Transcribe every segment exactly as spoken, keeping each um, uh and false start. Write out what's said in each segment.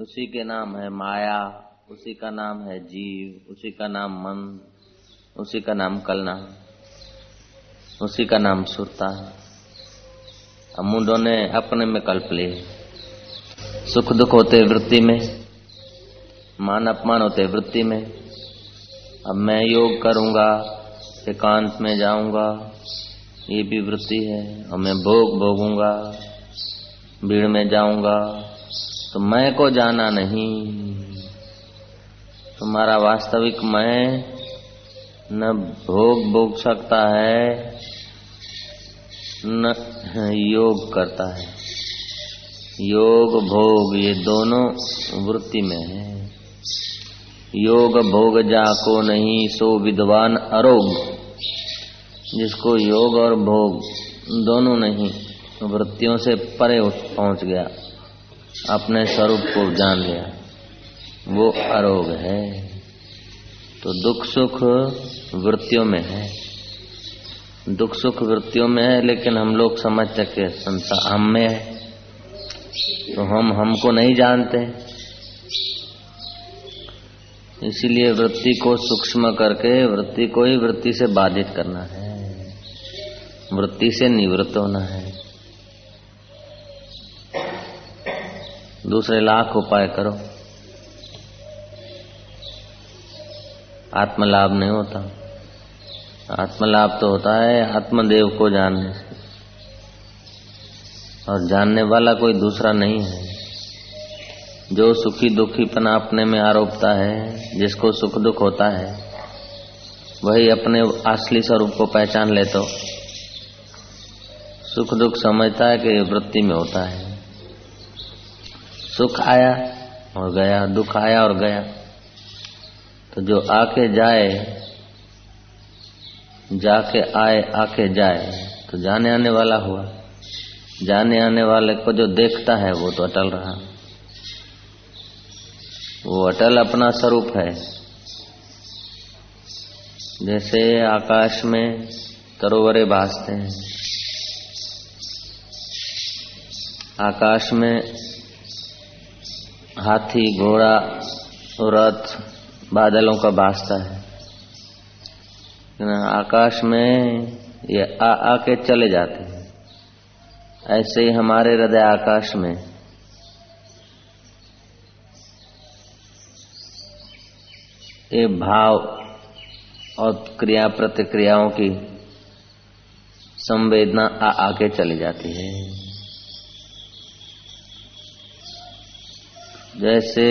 उसी के नाम है माया, उसी का नाम है जीव, उसी का नाम मन, उसी का नाम कलना, उसी का नाम सुरता। अमुंडों ने अपने में कल्प लिए। सुख दुख होते वृत्ति में, मान अपमान होते वृत्ति में। अब मैं योग करूंगा, एकांत में जाऊंगा, ये भी वृत्ति है। और मैं भोग भोगूंगा, भीड़ में जाऊंगा, तो मैं को जाना नहीं। तुम्हारा वास्तविक मैं न भोग भोग सकता है, न योग करता है। योग भोग ये दोनों वृत्ति में है। योग भोग जाको नहीं सो विद्वान अरोग। जिसको योग और भोग दोनों नहीं, वृत्तियों से परे पहुंच गया, अपने स्वरूप को जान लिया, वो अरोग है। तो दुख सुख वृत्तियों में है, दुख सुख वृत्तियों में है, लेकिन हम लोग समझ सके संसार हम में है, तो हम हमको नहीं जानते। इसीलिए वृत्ति को सूक्ष्म करके वृत्ति को ही वृत्ति से बाधित करना है, वृत्ति से निवृत्त होना है। दूसरे लाख उपाय करो, आत्मलाभ नहीं होता। आत्मलाभ तो होता है आत्मदेव को जानने से, और जानने वाला कोई दूसरा नहीं है। जो सुखी दुखीपन अपने में आरोपता है, जिसको सुख दुख होता है, वही अपने असली स्वरूप को पहचान ले। तो सुख दुख समझता है कि वृत्ति में होता है। सुख आया और गया, दुख आया और गया। तो जो आके जाए, जाके आए, आके जाए, तो जाने आने वाला हुआ। जाने आने वाले को जो देखता है वो तो अटल रहा, वो अटल अपना स्वरूप है। जैसे आकाश में सरोवरे भासते हैं, आकाश में हाथी घोड़ा रथ बादलों का भासता है। आकाश में ये आ आके चले जाते हैं। ऐसे ही हमारे हृदय आकाश में ये भाव और क्रिया प्रतिक्रियाओं की संवेदना आ आके चली जाती है। जैसे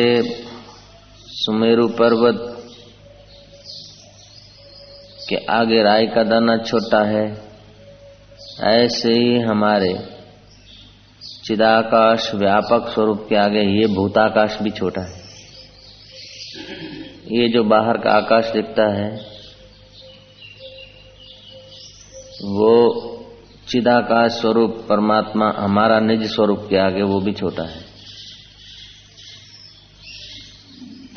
सुमेरु पर्वत के आगे राई का दाना छोटा है, ऐसे ही हमारे चिदाकाश व्यापक स्वरूप के आगे ये भूताकाश भी छोटा है। ये जो बाहर का आकाश दिखता है वो चिदाकाश स्वरूप परमात्मा हमारा निज स्वरूप के आगे वो भी छोटा है।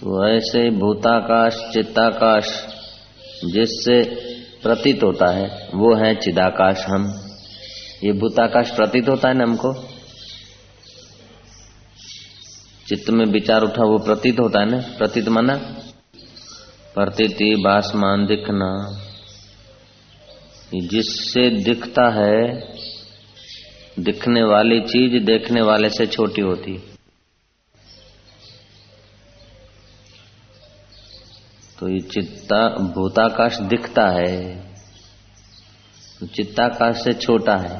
तो ऐसे भूताकाश चित्ताकाश जिससे प्रतीत होता है वो है चिदाकाश। हम ये भूताकाश प्रतीत होता है ना हमको, चित्त में विचार उठा वो प्रतीत होता है ना। प्रतीत माना प्रतीति भासमान दिखना, जिससे दिखता है। दिखने वाली चीज देखने वाले से छोटी होती है। तो ये चित्ता भूताकाश दिखता है, चित्ताकाश से छोटा है,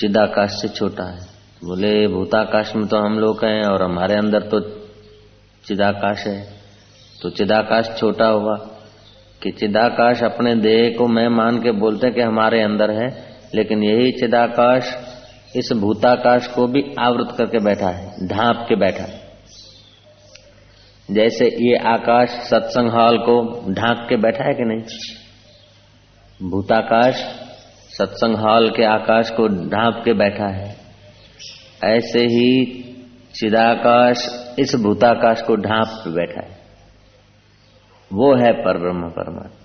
चिदाकाश से छोटा है। बोले भूताकाश में तो हम लोग हैं और हमारे अंदर तो चिदाकाश है, तो चिदाकाश छोटा हुआ। कि चिदाकाश अपने देह को मैं मान के बोलते कि हमारे अंदर है, लेकिन यही चिदाकाश इस भूताकाश को भी आवृत करके बैठा है, ढांप के बैठा है। जैसे ये आकाश सत्संग हॉल को ढांक के बैठा है कि नहीं, भूताकाश सत्संग हॉल के आकाश को ढांक के बैठा है। ऐसे ही चिदाकाश इस भूताकाश को ढांक के बैठा है। वो है परब्रह्म परमात्मा।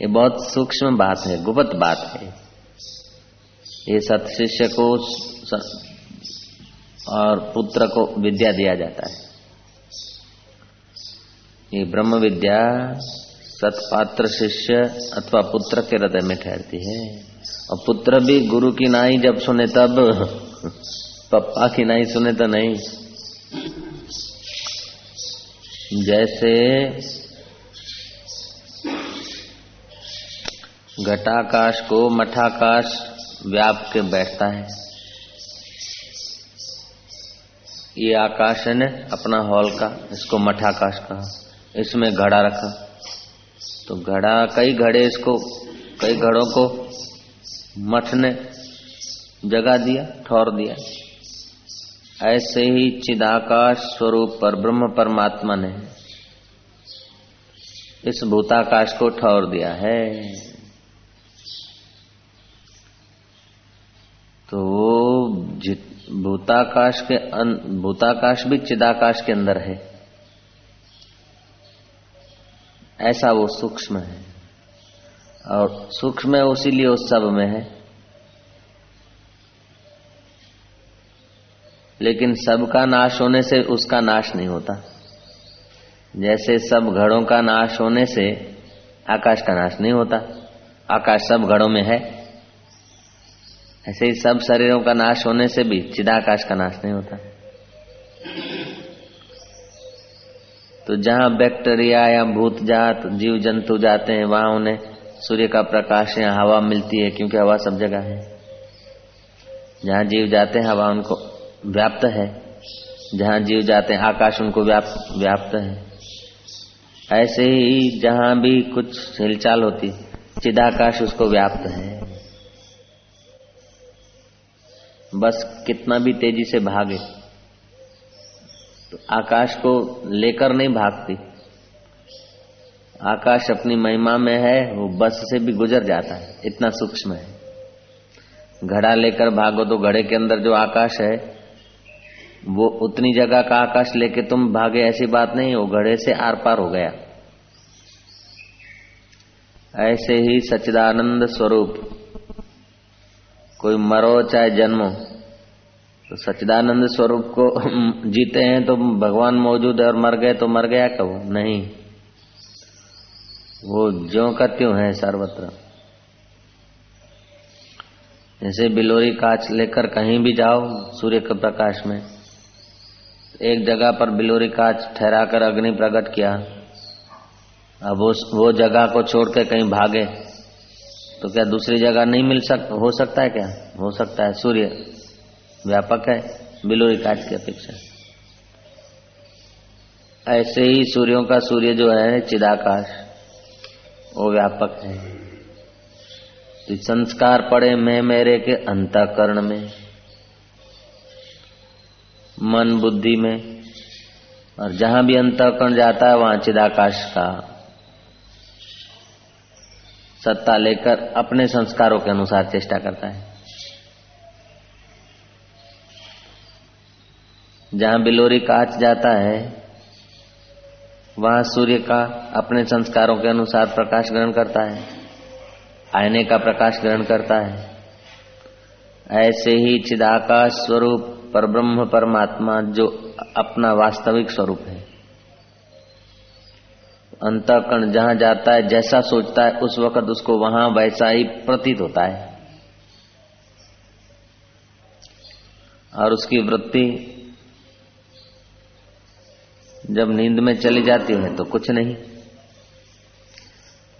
ये बहुत सूक्ष्म बात है, गुप्त बात है। ये सतशिष्य को और पुत्र को विद्या दिया जाता है। ये ब्रह्म विद्या सतपात्र शिष्य अथवा पुत्र के हृदय में ठहरती है। और पुत्र भी गुरु की नाई जब सुने तब, पप्पा की नाई सुने तो नहीं। जैसे घटाकाश को मठाकाश व्याप के बैठता है, ये आकाश है न अपना हॉल का, इसको मठाकाश कहा। इसमें घड़ा रखा तो घड़ा, कई घड़े इसको, कई घड़ों को मठ ने जगा दिया, ठौर दिया। ऐसे ही चिदाकाश स्वरूप पर ब्रह्म परमात्मा ने इस भूताकाश को ठौर दिया है। तो भूताकाश के भूताकाश भी चिदाकाश के अंदर है, ऐसा वो सूक्ष्म है। और सूक्ष्म है उसीलिए उस सब में है, लेकिन सबका नाश होने से उसका नाश नहीं होता। जैसे सब घड़ों का नाश होने से आकाश का नाश नहीं होता, आकाश सब घड़ों में है। ऐसे ही सब शरीरों का नाश होने से भी चिदाकाश का नाश नहीं होता। तो जहाँ बैक्टीरिया या भूत जात जीव जंतु जाते हैं, वहाँ उन्हें सूर्य का प्रकाश या हवा मिलती है, क्योंकि हवा सब जगह है। जहाँ जीव जाते हैं हवा उनको व्याप्त है, जहाँ जीव जाते हैं आकाश उनको व्याप्त व्याप्त है। ऐसे ही जहाँ भी कुछ हिलचाल होती, चिदाकाश उसको व्याप्त है। बस कितना भी तेजी से भागे तो आकाश को लेकर नहीं भागती। आकाश अपनी महिमा में है, वो बस से भी गुजर जाता है, इतना सूक्ष्म है। घड़ा लेकर भागो तो घड़े के अंदर जो आकाश है वो उतनी जगह का आकाश लेके तुम भागे, ऐसी बात नहीं। वो घड़े से आर पार हो गया। ऐसे ही सच्चिदानंद स्वरूप कोई मरो चाहे जन्मो, तो सच्चिदानंद स्वरूप को जीते हैं तो भगवान मौजूद है, और मर गए तो मर गया क्या? वो नहीं, वो ज्यों का त्यों है सर्वत्र। जैसे बिलोरी कांच लेकर कहीं भी जाओ सूर्य के प्रकाश में, एक जगह पर बिलोरी कांच ठहरा कर अग्नि प्रकट किया, अब वो, वो जगह को छोड़ के कहीं भागे तो क्या दूसरी जगह नहीं मिल सकता? हो सकता है क्या? हो सकता है। सूर्य व्यापक है बिलोरी कांच की अपेक्षा। ऐसे ही सूर्यों का सूर्य जो है चिदाकाश, वो व्यापक है। तो संस्कार पड़े मैं मेरे के अंतःकरण में, मन बुद्धि में, और जहां भी अंतःकरण जाता है वहां चिदाकाश का सत्ता लेकर अपने संस्कारों के अनुसार चेष्टा करता है। जहां बिलोरी कांच जाता है वहां सूर्य का अपने संस्कारों के अनुसार प्रकाश ग्रहण करता है, आईने का प्रकाश ग्रहण करता है। ऐसे ही चिदाकाश स्वरूप परब्रह्म परमात्मा जो अपना वास्तविक स्वरूप है, अंतःकरण जहां जाता है, जैसा सोचता है उस वक्त उसको वहां वैसा ही प्रतीत होता है। और उसकी वृत्ति जब नींद में चली जाती है तो कुछ नहीं,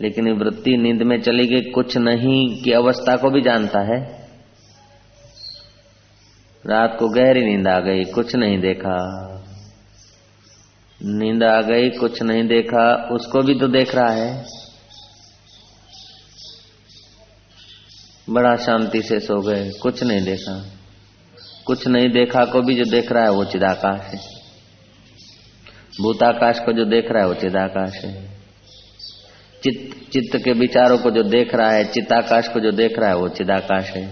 लेकिन ये वृत्ति नींद में चली गई कुछ नहीं की अवस्था को भी जानता है। रात को गहरी नींद आ गई, कुछ नहीं देखा। नींद आ गई, कुछ नहीं देखा, उसको भी तो देख रहा है। बड़ा शांति से सो गए, कुछ नहीं देखा। कुछ नहीं देखा को भी जो देख रहा है वो चिदाकाश है, भूताकाश को जो देख रहा है वो चिदाकाश है, चित्त चित्त के विचारों को जो देख रहा है, चित्ताकाश को जो देख रहा है वो चिदाकाश है।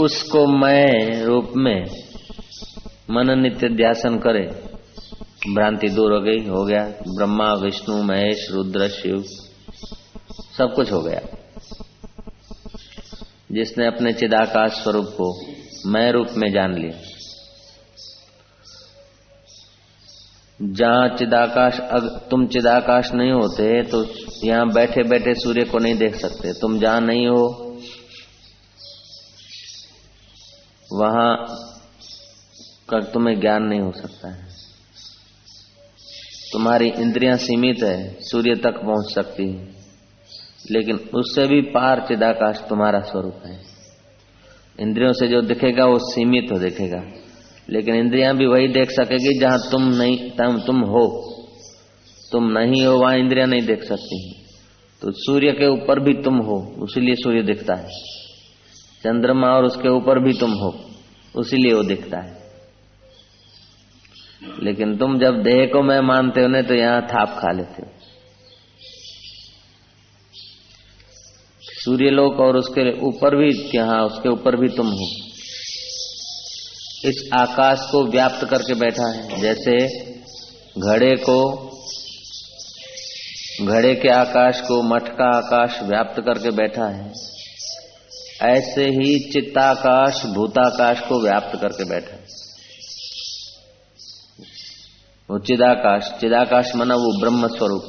उसको मैं रूप में मन नित्य ध्यासन करे भ्रांति दूर हो गई, हो गया। ब्रह्मा, विष्णु, महेश, रुद्र, शिव सब कुछ हो गया। जिसने अपने चिदाकाश स्वरूप को मैं रूप में जान लिया, जहां चिदाकाश, अगर तुम चिदाकाश नहीं होते तो यहां बैठे बैठे सूर्य को नहीं देख सकते। तुम जहां नहीं हो वहां का तुम्हें ज्ञान नहीं हो सकता है। तुम्हारी इंद्रियां सीमित है, सूर्य तक पहुंच सकती है, लेकिन उससे भी पार चिदाकाश तुम्हारा स्वरूप है। इंद्रियों से जो दिखेगा वो सीमित हो दिखेगा, लेकिन इंद्रियां भी वही देख सकेगी जहां तुम नहीं, तुम, तुम हो। तुम नहीं हो वहां इंद्रियां नहीं देख सकती। तो सूर्य के ऊपर भी तुम हो, उसीलिए सूर्य दिखता है। चंद्रमा और उसके ऊपर भी तुम हो, उसीलिए वो दिखता है। लेकिन तुम जब देह को मैं मानते हो ना तो यहां थाप खा लेते हो। सूर्यलोक और उसके ऊपर भी, यहाँ उसके ऊपर भी तुम हो। इस आकाश को व्याप्त करके बैठा है, जैसे घड़े को, घड़े के आकाश को मठ का आकाश व्याप्त करके बैठा है, ऐसे ही चित्ताकाश भूताकाश को व्याप्त करके बैठा है। वो चिदाकाश, चिदाकाश माना वो ब्रह्म स्वरूप।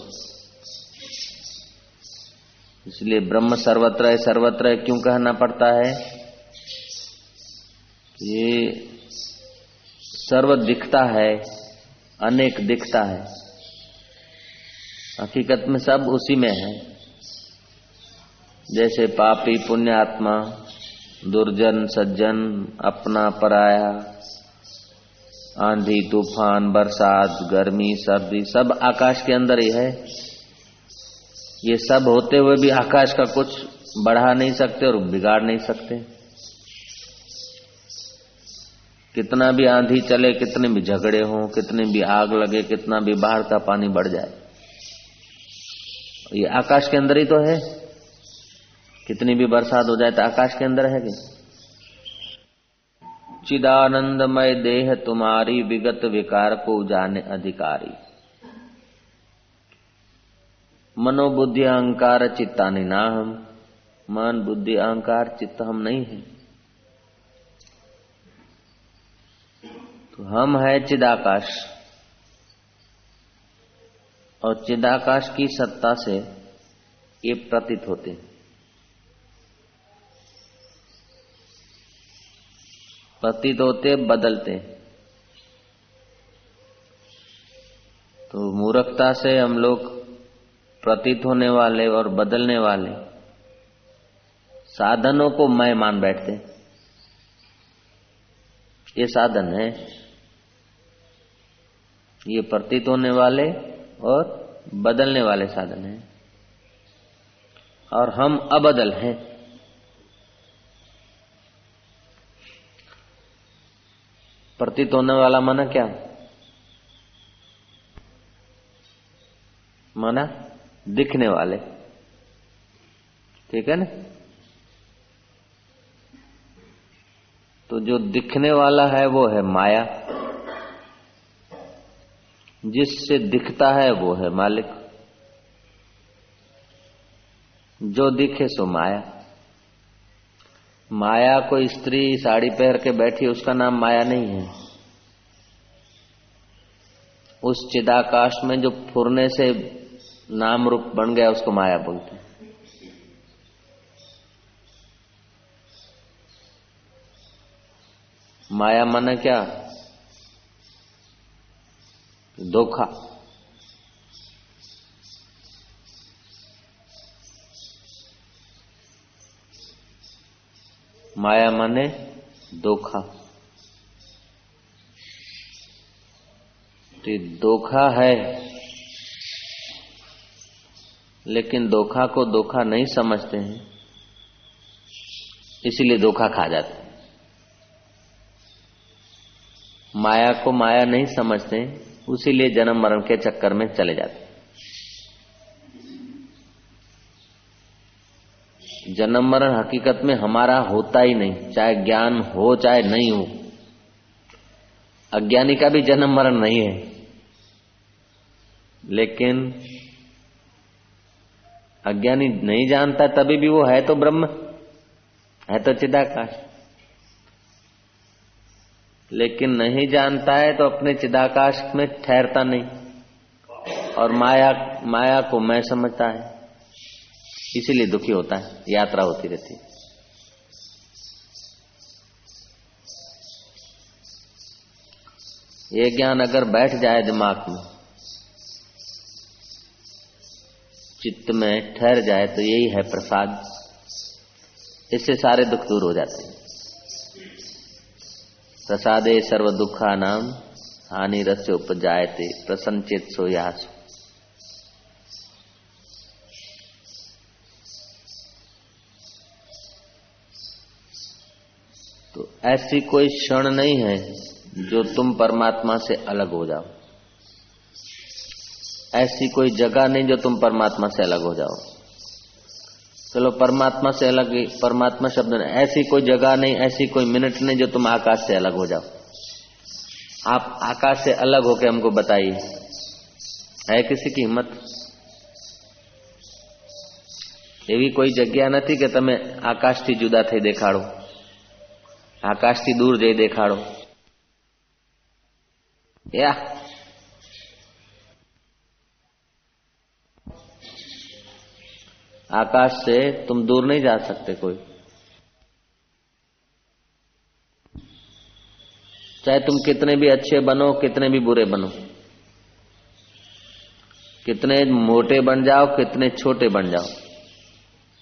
इसलिए ब्रह्म सर्वत्र है, सर्वत्र है क्यों कहना पड़ता है? ये सर्व दिखता है, अनेक दिखता है, हकीकत में सब उसी में है। जैसे पापी, पुण्यात्मा, दुर्जन, सज्जन, अपना, पराया, आंधी, तूफान, बरसात, गर्मी, सर्दी सब आकाश के अंदर ही है। ये सब होते हुए भी आकाश का कुछ बढ़ा नहीं सकते और बिगाड़ नहीं सकते। कितना भी आंधी चले, कितने भी झगड़े हों, कितने भी आग लगे, कितना भी बाहर का पानी बढ़ जाए, ये आकाश के अंदर ही तो है। कितनी भी बरसात हो जाए तो आकाश के अंदर है कि चिदानंदमय देह तुम्हारी विगत विकार को जाने अधिकारी। मनोबुद्धि अहंकार चित्तानि ना, हम मन बुद्धि अहंकार चित्त हम नहीं है। तो हम है चिदाकाश और चिदाकाश की सत्ता से ये प्रतीत होते हैं। प्रतीत होते बदलते हैं। तो मूर्खता से हम लोग प्रतीत होने वाले और बदलने वाले साधनों को मैं मान बैठते। ये साधन है, ये प्रतीत होने वाले और बदलने वाले साधन है, और हम अबदल हैं। प्रतीत होने वाला माना क्या माना? दिखने वाले, ठीक है ना? तो जो दिखने वाला है वो है माया, जिससे दिखता है वो है मालिक। जो दिखे सो माया। माया कोई स्त्री साड़ी पहन के बैठी, उसका नाम माया नहीं है। उस चिदाकाश में जो फुरने से नाम रूप बन गया उसको माया बोलते हैं। माया माना क्या? धोखा। माया माने धोखा। तो धोखा है, लेकिन धोखा को धोखा नहीं समझते हैं, इसीलिए धोखा खा जाते हैं। माया को माया नहीं समझते हैं, उसीलिए जन्म मरण के चक्कर में चले जाते हैं। जन्म मरण हकीकत में हमारा होता ही नहीं, चाहे ज्ञान हो चाहे नहीं हो। अज्ञानी का भी जन्म मरण नहीं है, लेकिन अज्ञानी नहीं जानता, तभी भी वो है तो ब्रह्म है, तो चिदाकाश। लेकिन नहीं जानता है तो अपने चिदाकाश में ठहरता नहीं और माया माया को मैं समझता है, इसीलिए दुखी होता है, यात्रा होती रहती है। ये ज्ञान अगर बैठ जाए दिमाग में, चित्त में ठहर जाए, तो यही है प्रसाद। इससे सारे दुख दूर हो जाते हैं। प्रसादे सर्व दुखा नाम हानि रस्य उपजायते प्रसन्नचित सो यास। तो ऐसी कोई क्षण नहीं है जो तुम परमात्मा से अलग हो जाओ, ऐसी कोई जगह नहीं जो तुम परमात्मा से अलग हो जाओ। चलो, परमात्मा से अलग, परमात्मा शब्द नहीं, ऐसी कोई जगह नहीं, ऐसी कोई मिनट नहीं जो तुम आकाश से अलग हो जाओ। आप आकाश से अलग होके हमको बताइए, है किसी की हिम्मत? એવી કોઈ જગ્યા નથી કે તમે આકાશથી જુદા થઈ દેખાડો, આકાશથી દૂર જઈ દેખાડો। या आकाश से तुम दूर नहीं जा सकते कोई, चाहे तुम कितने भी अच्छे बनो, कितने भी बुरे बनो, कितने मोटे बन जाओ, कितने छोटे बन जाओ,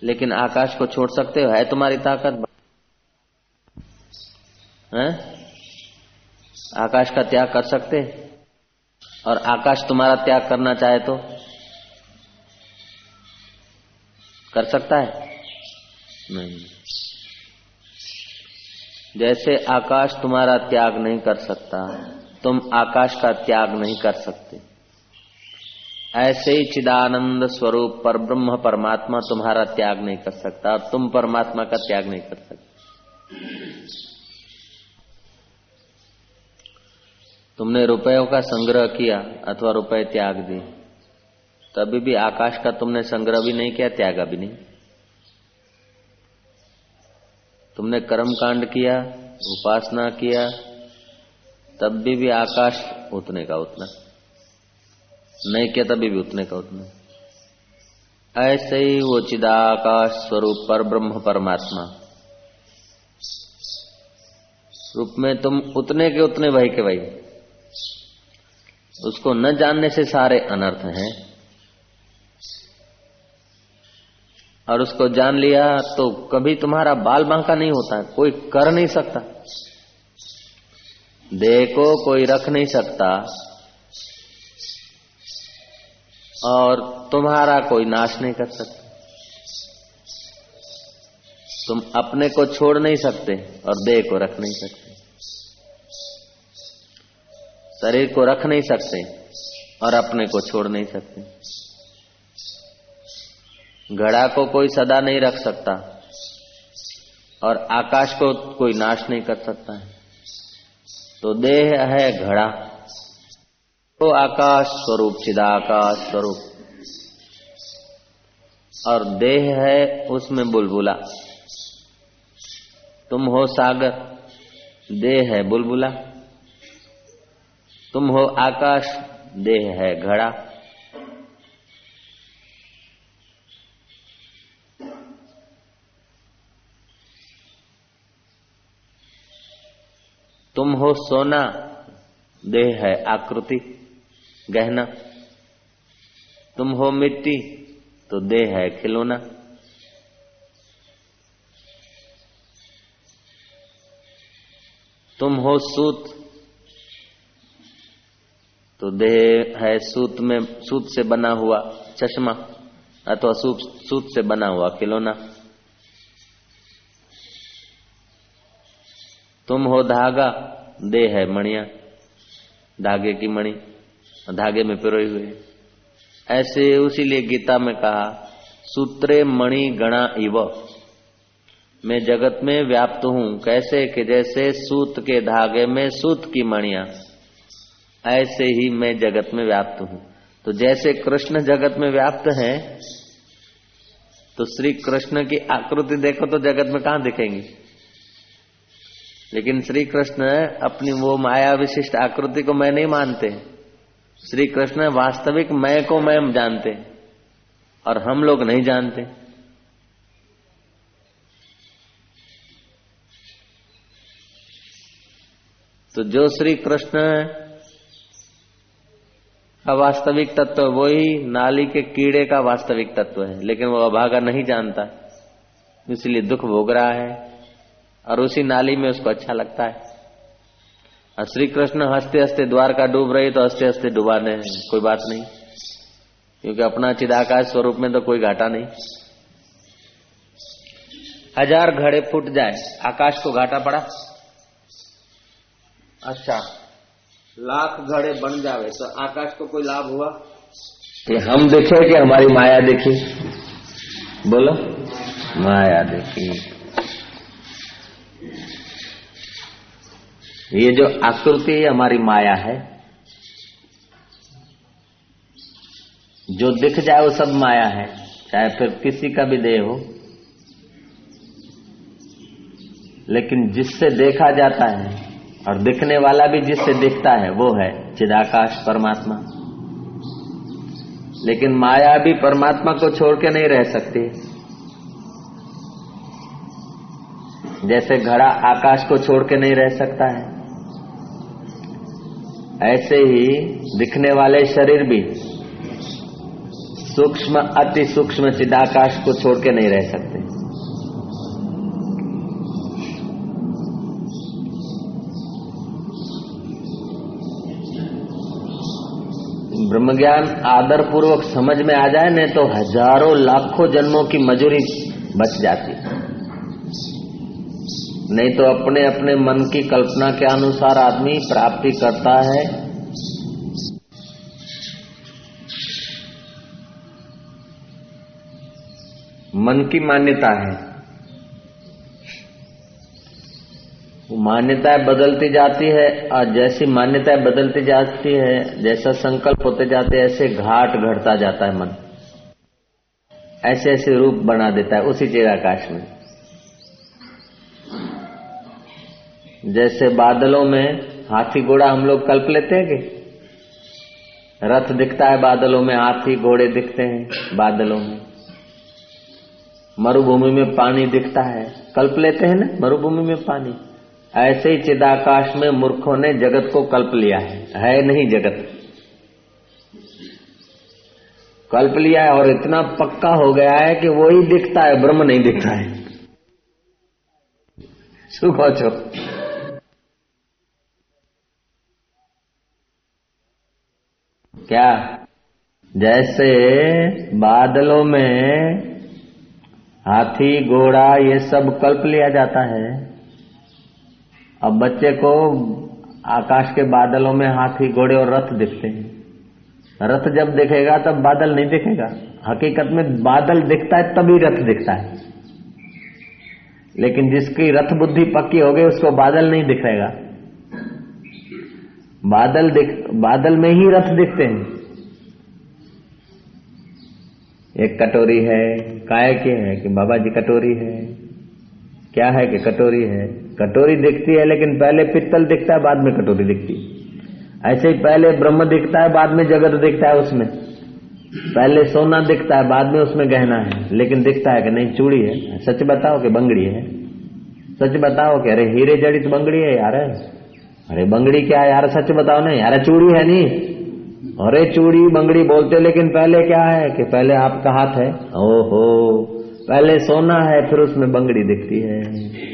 लेकिन आकाश को छोड़ सकते हो? है तुम्हारी ताकत? हैं? आकाश का त्याग कर सकते? और आकाश तुम्हारा त्याग करना चाहे तो कर सकता है? नहीं। जैसे आकाश तुम्हारा त्याग नहीं कर सकता, तुम आकाश का त्याग नहीं कर सकते, ऐसे ही चिदानंद स्वरूप परब्रह्म परमात्मा तुम्हारा त्याग नहीं कर सकता और तुम परमात्मा का त्याग नहीं कर सकते। तुमने रुपयों का संग्रह किया अथवा रुपए त्याग दिए, तभी भी आकाश का तुमने संग्रह भी नहीं किया, त्यागा भी नहीं। तुमने कर्म कांड किया, उपासना किया, तब भी भी आकाश उतने का उतना नहीं किया, तभी भी उतने का उतना। ऐसे ही वो चिदाकाश स्वरूप पर ब्रह्म परमात्मा रूप में तुम उतने के उतने वही के वही। उसको न जानने से सारे अनर्थ हैं, और उसको जान लिया तो कभी तुम्हारा बाल बांका नहीं होता, कोई कर नहीं सकता, देह को कोई रख नहीं सकता और तुम्हारा कोई नाश नहीं कर सकता। तुम अपने को छोड़ नहीं सकते और देह को रख नहीं सकते, शरीर को रख नहीं सकते और अपने को छोड़ नहीं सकते। घड़ा को कोई सदा नहीं रख सकता और आकाश को कोई नाश नहीं कर सकता है। तो देह है घड़ा, तो आकाश स्वरूप चिदाकाश स्वरूप, और देह है उसमें बुलबुला। तुम हो सागर, देह है बुलबुला। तुम हो आकाश, देह है घड़ा। तुम हो सोना, देह है आकृति गहना। तुम हो मिट्टी, तो देह है खिलौना। तुम हो सूत, तो देह है सूत में, सूत से बना हुआ चश्मा अथवा सूत, सूत से बना हुआ खिलौना। तुम हो धागा, देह है मणिया, धागे की मणि, धागे में पिरोई हुई। ऐसे उसी लिए गीता में कहा, सूत्रे मणि गणा इव, मैं जगत में व्याप्त हूं। कैसे? कि जैसे सूत के धागे में सूत की मणिया, ऐसे ही मैं जगत में व्याप्त हूं। तो जैसे कृष्ण जगत में व्याप्त है, तो श्री कृष्ण की आकृति देखो तो जगत में कहां दिखेंगी, लेकिन श्री कृष्ण अपनी वो माया विशिष्ट आकृति को मैं नहीं मानते। श्री कृष्ण वास्तविक मैं को मैं जानते और हम लोग नहीं जानते। तो जो श्री कृष्ण का वास्तविक तत्व है, वही नाली के कीड़े का वास्तविक तत्व है, लेकिन वो अभागा नहीं जानता, इसलिए दुख भोग रहा है और उसी नाली में उसको अच्छा लगता है। और श्री कृष्ण हंसते हंसते द्वारका डूब रही तो हंसते हंसते डुबाने हैं, कोई बात नहीं, क्योंकि अपना चिदाकाश स्वरूप में तो कोई घाटा नहीं। हजार घड़े फूट जाए, आकाश को घाटा पड़ा? अच्छा, लाख घड़े बन जावे तो आकाश को कोई लाभ हुआ? ये हम देखे कि हमारी माया देखी? बोलो, माया देखी। ये जो आकृति हमारी माया है, जो दिख जाए वो सब माया है, चाहे फिर किसी का भी देह हो, लेकिन जिससे देखा जाता है और दिखने वाला भी जिससे दिखता है वो है चिदाकाश परमात्मा। लेकिन माया भी परमात्मा को छोड़ के नहीं रह सकती। जैसे घड़ा आकाश को छोड़ के नहीं रह सकता है, ऐसे ही दिखने वाले शरीर भी सूक्ष्म अति सूक्ष्म चिदाकाश को छोड़ के नहीं रह सकते। ब्रह्मज्ञान आदर पूर्वक समझ में आ जाए न तो हजारों लाखों जन्मों की मजूरी बच जाती, नहीं तो अपने अपने मन की कल्पना के अनुसार आदमी प्राप्ति करता है। मन की मान्यता है, मान्यताएं बदलती जाती है, और जैसी मान्यताएं बदलती जाती है, जैसा संकल्प होते जाते हैं, ऐसे घाट घटता जाता है। मन ऐसे ऐसे रूप बना देता है उसी चिदाकाश में। जैसे बादलों में हाथी घोड़ा हम लोग कल्प लेते हैं कि रथ दिखता है बादलों में, हाथी घोड़े दिखते हैं बादलों में, मरुभूमि में पानी दिखता है, कल्प लेते हैं ना मरुभूमि में पानी। ऐसे ही चिदाकाश में मूर्खों ने जगत को कल्प लिया है, है नहीं जगत, कल्प लिया है, और इतना पक्का हो गया है कि वो ही दिखता है, ब्रह्म नहीं दिखता है। सुखोचो, क्या जैसे बादलों में हाथी घोड़ा ये सब कल्प लिया जाता है, अब बच्चे को आकाश के बादलों में हाथी घोड़े और रथ दिखते हैं। रथ जब दिखेगा तब बादल नहीं दिखेगा। हकीकत में बादल दिखता है तभी रथ दिखता है, लेकिन जिसकी रथ बुद्धि पक्की हो गई उसको बादल नहीं दिखेगा। बादल दिख बादल में ही रथ दिखते हैं। एक कटोरी है, काय के है कि बाबा जी कटोरी है, क्या है कि कटोरी है। कटोरी दिखती है, लेकिन पहले पित्तल दिखता है, बाद में कटोरी दिखती है। ऐसे ही पहले ब्रह्म दिखता है, बाद में जगत दिखता है। उसमें पहले सोना दिखता है, बाद में उसमें गहना है, लेकिन दिखता है कि नहीं चूड़ी है। सच बताओ कि बंगड़ी है, सच बताओ कि अरे हीरे जड़ित बंगड़ी है यार, अरे बंगड़ी क्या यार, सच बताओ ना यार, चूड़ी है नहीं, अरे चूड़ी बंगड़ी बोलते, लेकिन पहले क्या है कि पहले आपका हाथ है, ओहो पहले सोना है फिर उसमें बंगड़ी दिखती है।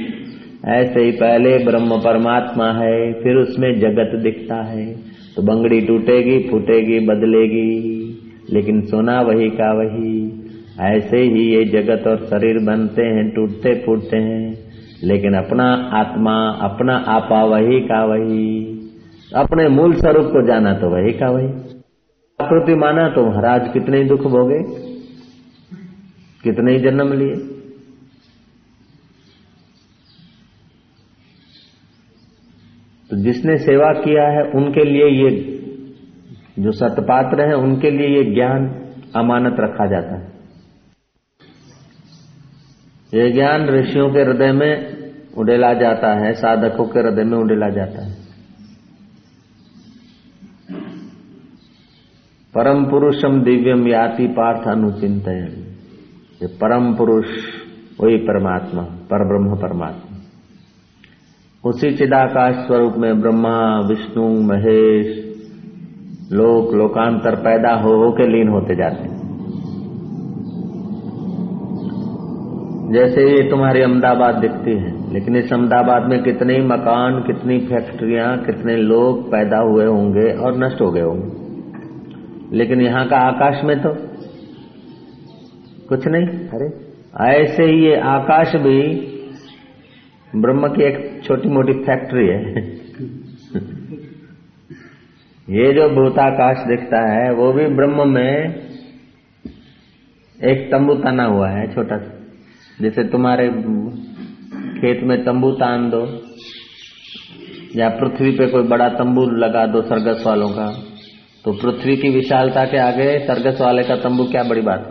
ऐसे ही पहले ब्रह्म परमात्मा है फिर उसमें जगत दिखता है। तो बंगड़ी टूटेगी, फूटेगी, बदलेगी, लेकिन सोना वही का वही। ऐसे ही ये जगत और शरीर बनते हैं, टूटते फूटते हैं, लेकिन अपना आत्मा, अपना आपा वही का वही। अपने मूल स्वरूप को जाना तो वही का वही। आकृति माना तो महाराज कितने दुख भोगे, कितने ही जन्म लिए। तो जिसने सेवा किया है उनके लिए ये जो सतपात्र है उनके लिए ये ज्ञान अमानत रखा जाता है। ये ज्ञान ऋषियों के हृदय में उड़ेला जाता है, साधकों के हृदय में उड़ेला जाता है। परम पुरुषम दिव्यम याति पार्थ अनुचिंतयन्। ये परम पुरुष वही परमात्मा, परब्रह्म परमात्मा, उसी चिदाकाश स्वरूप में ब्रह्मा विष्णु महेश लोक लोकांतर पैदा हो होके लीन होते जाते हैं। जैसे ये तुम्हारी अहमदाबाद दिखती है, लेकिन इस अहमदाबाद में कितने ही मकान, कितनी फैक्ट्रियां, कितने लोग पैदा हुए होंगे और नष्ट हो गए होंगे, लेकिन यहाँ का आकाश में तो कुछ नहीं। अरे ऐसे ही ये आकाश भी ब्रह्म की एक छोटी मोटी फैक्ट्री है। ये जो भूताकाश दिखता है वो भी ब्रह्म में एक तंबू ताना हुआ है छोटा सा। जैसे तुम्हारे खेत में तंबू तान दो या पृथ्वी पे कोई बड़ा तंबू लगा दो सर्गस वालों का, तो पृथ्वी की विशालता के आगे सर्गस वाले का तंबू क्या बड़ी बात।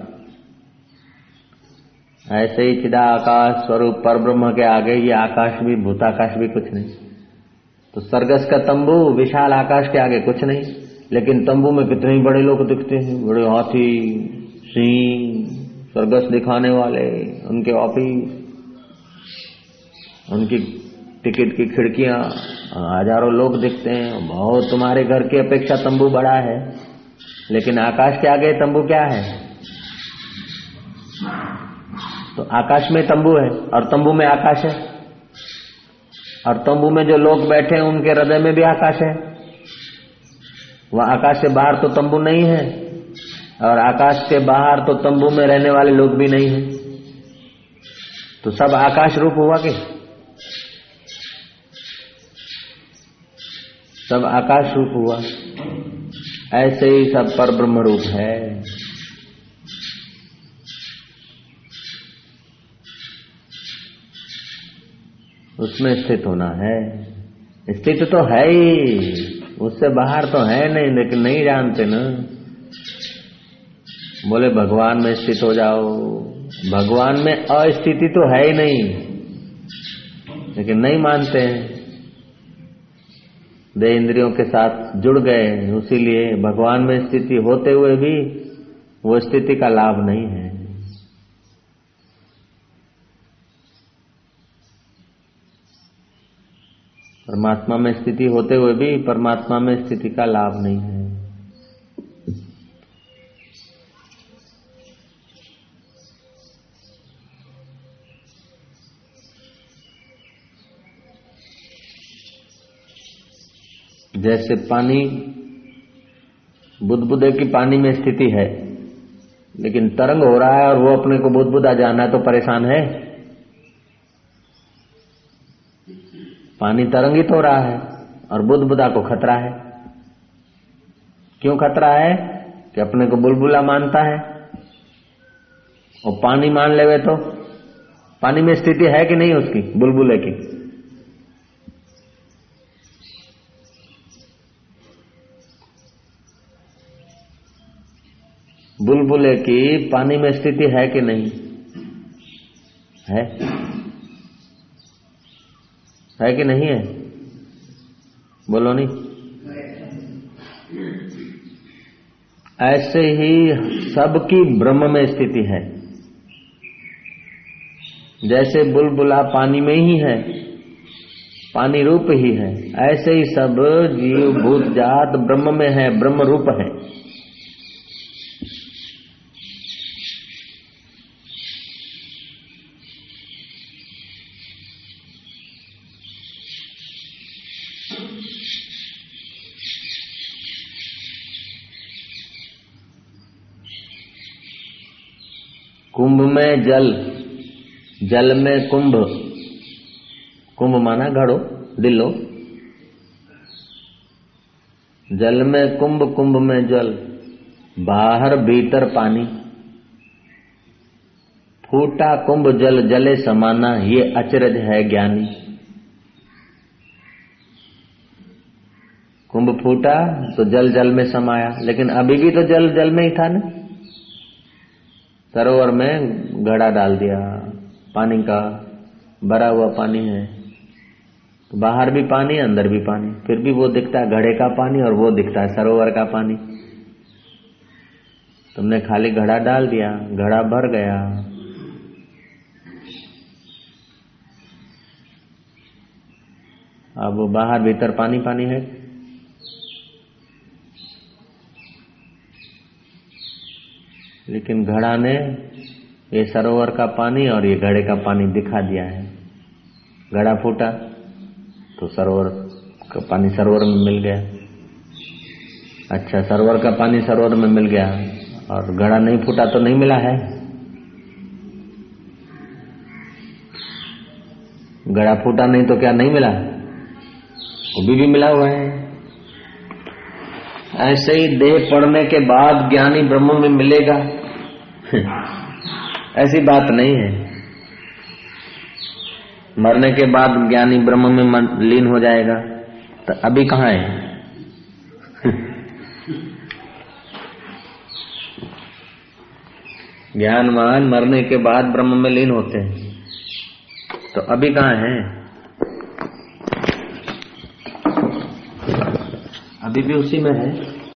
ऐसे ही चिदा आकाश स्वरूप परब्रह्म के आगे ये आकाश भी, भूताकाश भी कुछ नहीं। तो सरगस का तंबू विशाल आकाश के आगे कुछ नहीं, लेकिन तंबू में कितने ही बड़े लोग दिखते हैं, बड़े हाथी, सिंह, सरगस दिखाने वाले, उनके ऑफिस, उनकी टिकट की खिड़कियां, हजारों लोग दिखते हैं। बहुत तुम्हारे घर की अपेक्षा तंबू बड़ा है, लेकिन आकाश के आगे तंबू क्या है? तो आकाश में तंबू है और तंबू में आकाश है, और तंबू में जो लोग बैठे हैं उनके हृदय में भी आकाश है। वहां आकाश से बाहर तो तंबू नहीं है, और आकाश के बाहर तो तंबू में रहने वाले लोग भी नहीं है। तो सब आकाश रूप हुआ कि सब आकाश रूप हुआ। ऐसे ही सब पर ब्रह्म रूप है। उसमें स्थित होना है। स्थित तो है ही, उससे बाहर तो है नहीं, लेकिन नहीं जानते ना। बोले भगवान में स्थित हो जाओ, भगवान में अस्थिति तो है ही नहीं, लेकिन नहीं मानते हैं। दे इंद्रियों के साथ जुड़ गए, उसीलिए भगवान में स्थिति होते हुए भी वो स्थिति का लाभ नहीं है। परमात्मा में स्थिति होते हुए भी परमात्मा में स्थिति का लाभ नहीं है। जैसे पानी, बुदबुदे की पानी में स्थिति है, लेकिन तरंग हो रहा है और वो अपने को बुदबुदा जाना तो परेशान है। पानी तरंगित हो रहा है और बुदबुदा को खतरा है। क्यों खतरा है? कि अपने को बुलबुला मानता है और पानी मान लेवे तो पानी में स्थिति है कि नहीं उसकी, बुलबुले की। बुलबुले की पानी में स्थिति है कि नहीं है, है कि नहीं है? बोलो नहीं। ऐसे ही सबकी ब्रह्म में स्थिति है। जैसे बुलबुला पानी में ही है, पानी रूप ही है, ऐसे ही सब जीव भूत जात ब्रह्म में है, ब्रह्म रूप है। कुंभ में जल, जल में कुंभ, कुंभ माना घड़ो, दिलो। जल में कुंभ, कुंभ में जल, बाहर भीतर पानी। फूटा कुंभ जल जले समाना, ये अचरज है ज्ञानी। कुंभ फूटा तो जल जल में समाया, लेकिन अभी भी तो जल जल में ही था ना। सरोवर में घड़ा डाल दिया, पानी का भरा हुआ पानी है, तो बाहर भी पानी अंदर भी पानी, फिर भी वो दिखता है घड़े का पानी और वो दिखता है सरोवर का पानी। तुमने खाली घड़ा डाल दिया, घड़ा भर गया, अब वो बाहर भीतर पानी पानी है। लेकिन घड़ा ने ये सरोवर का पानी और ये घड़े का पानी दिखा दिया है। घड़ा फूटा तो सरोवर का पानी सरोवर में मिल गया। अच्छा, सरोवर का पानी सरोवर में मिल गया और घड़ा नहीं फूटा तो नहीं मिला है। घड़ा फूटा नहीं तो क्या नहीं मिला, वो भी, भी मिला हुआ है। ऐसे ही देह पड़ने के बाद ज्ञानी ब्रह्म में मिलेगा ऐसी बात नहीं है। मरने के बाद ज्ञानी ब्रह्म में लीन हो जाएगा, तो अभी कहाँ है ज्ञानवान मरने के बाद ब्रह्म में लीन होते हैं, तो अभी कहाँ है? अभी भी उसी में है।